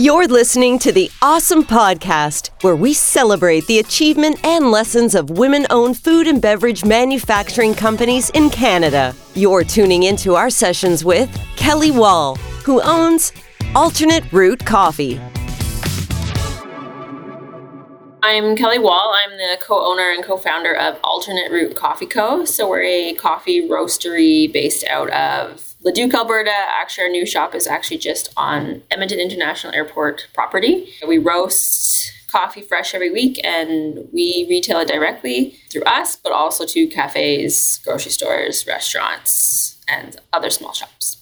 You're listening to the Awesome Podcast, where we celebrate the achievement and lessons of women-owned food and beverage manufacturing companies in Canada. You're tuning into our sessions with Kellie Wahl, who owns Alternate Route Coffee. I'm Kellie Wahl. I'm the co-owner and co-founder of Alternate Route Coffee Co. So we're a coffee roastery based out of Leduc, Alberta. Actually, our new shop is actually just on Edmonton International Airport property. We roast coffee fresh every week, and we retail it directly through us, but also to cafes, grocery stores, restaurants, and other small shops.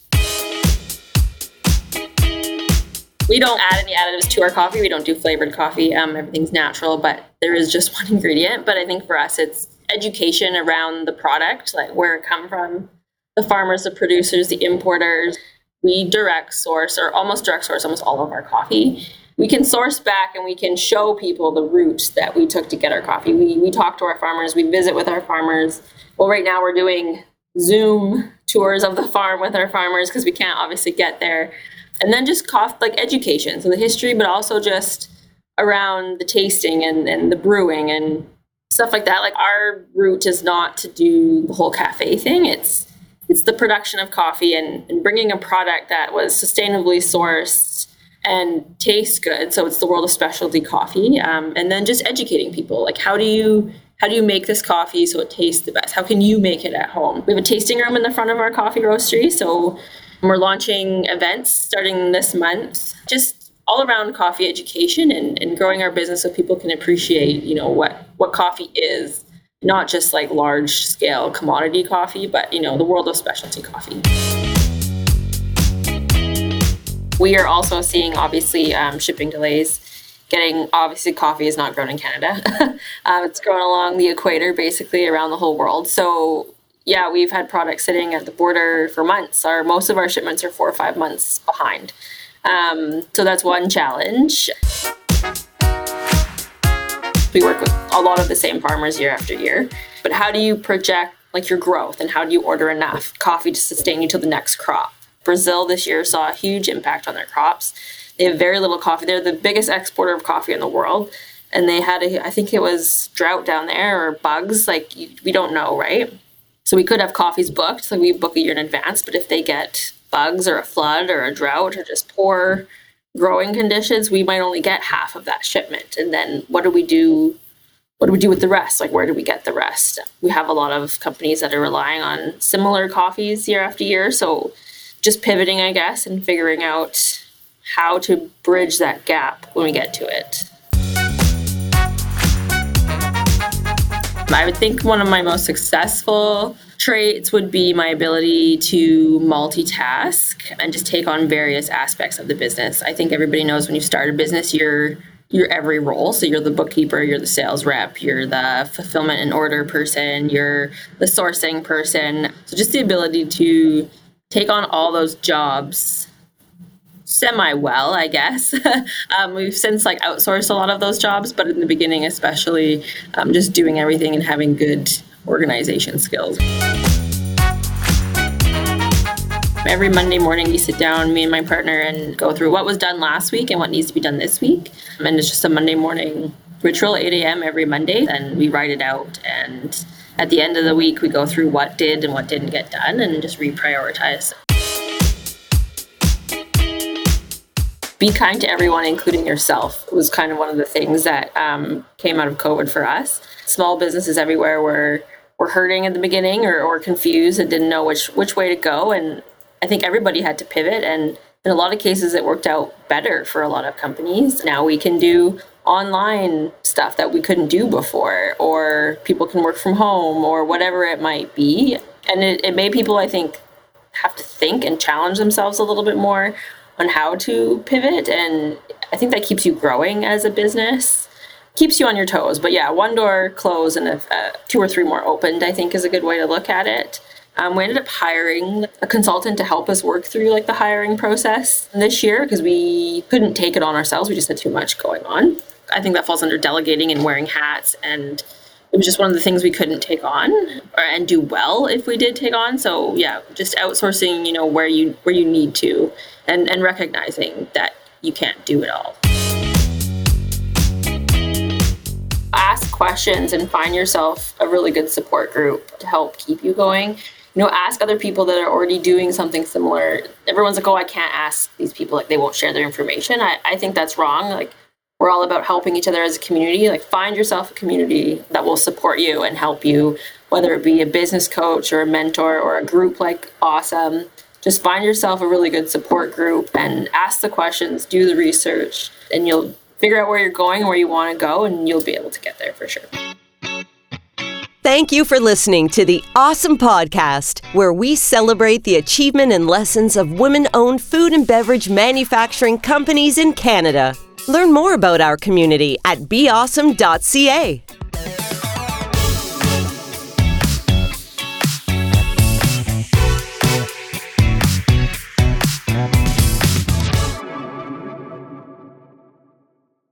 We don't add any additives to our coffee. We don't do flavored coffee. Everything's natural, but there is just one ingredient. But I think for us, it's education around the product, like where it comes from. The farmers, the producers, the importers, we direct source or almost direct source almost all of our coffee. We can source back and we can show people the route that we took to get our coffee. We talk to our farmers, we visit with our farmers. Well, right now we're doing Zoom tours of the farm with our farmers because we can't obviously get there. And then just education, so the history, but also just around the tasting and the brewing and stuff like that. Like our route is not to do the whole cafe thing. It's the production of coffee and bringing a product that was sustainably sourced and tastes good. So it's the world of specialty coffee. And then just educating people. Like, how do you make this coffee so it tastes the best? How can you make it at home? We have a tasting room in the front of our coffee roastery. So we're launching events starting this month, just all around coffee education and growing our business so people can appreciate, what coffee is. Not just large scale commodity coffee, but the world of specialty coffee. We are also seeing obviously shipping delays. Coffee is not grown in Canada. It's grown along the equator, basically around the whole world. So yeah, we've had products sitting at the border for months. Most of our shipments are 4 or 5 months behind. So that's one challenge. We work with a lot of the same farmers year after year, but how do you project your growth and how do you order enough coffee to sustain you till the next crop? Brazil this year saw a huge impact on their crops. They have very little coffee. They're the biggest exporter of coffee in the world. And they had I think it was drought down there or bugs, we don't know, right? So we could have coffees booked, so we book a year in advance, but if they get bugs or a flood or a drought or just poor growing conditions, we might only get half of that shipment. And then what do we do with the rest? Where do we get the rest? We have a lot of companies that are relying on similar coffees year after year. So just pivoting, I guess, and figuring out how to bridge that gap when we get to it. I would think one of my most successful traits would be my ability to multitask and just take on various aspects of the business. I think everybody knows when you start a business, you're every role. So you're the bookkeeper, you're the sales rep, you're the fulfillment and order person, you're the sourcing person. So just the ability to take on all those jobs semi-well, I guess. We've since outsourced a lot of those jobs, but in the beginning especially, just doing everything and having good organization skills. Every Monday morning, we sit down, me and my partner, and go through what was done last week and what needs to be done this week. And it's just a Monday morning ritual, 8 a.m. every Monday, and we write it out. And at the end of the week, we go through what did and what didn't get done and just reprioritize. Be kind to everyone, including yourself, was kind of one of the things that came out of COVID for us. Small businesses everywhere were hurting at the beginning or confused and didn't know which way to go. And I think everybody had to pivot. And in a lot of cases, it worked out better for a lot of companies. Now we can do online stuff that we couldn't do before, or people can work from home or whatever it might be. And it made people, I think, have to think and challenge themselves a little bit more on how to pivot. And I think that keeps you growing as a business, keeps you on your toes. But yeah, one door closed and 2 or 3 more opened, I think is a good way to look at it. We ended up hiring a consultant to help us work through the hiring process this year because we couldn't take it on ourselves. We just had too much going on. I think that falls under delegating and wearing hats. And it was just one of the things we couldn't take on and do well if we did take on. So yeah, just outsourcing, where you need to and recognizing that you can't do it all. Ask questions and find yourself a really good support group to help keep you going. You know, ask other people that are already doing something similar. Everyone's like, oh, I can't ask these people, like they won't share their information. I think that's wrong. Like, we're all about helping each other as a community. Like, find yourself a community that will support you and help you, whether it be a business coach or a mentor or a group like Awesome. Just find yourself a really good support group and ask the questions, do the research, and you'll figure out where you're going and where you want to go, and you'll be able to get there for sure. Thank you for listening to the Awesome Podcast, where we celebrate the achievement and lessons of women-owned food and beverage manufacturing companies in Canada. Learn more about our community at beawesome.ca.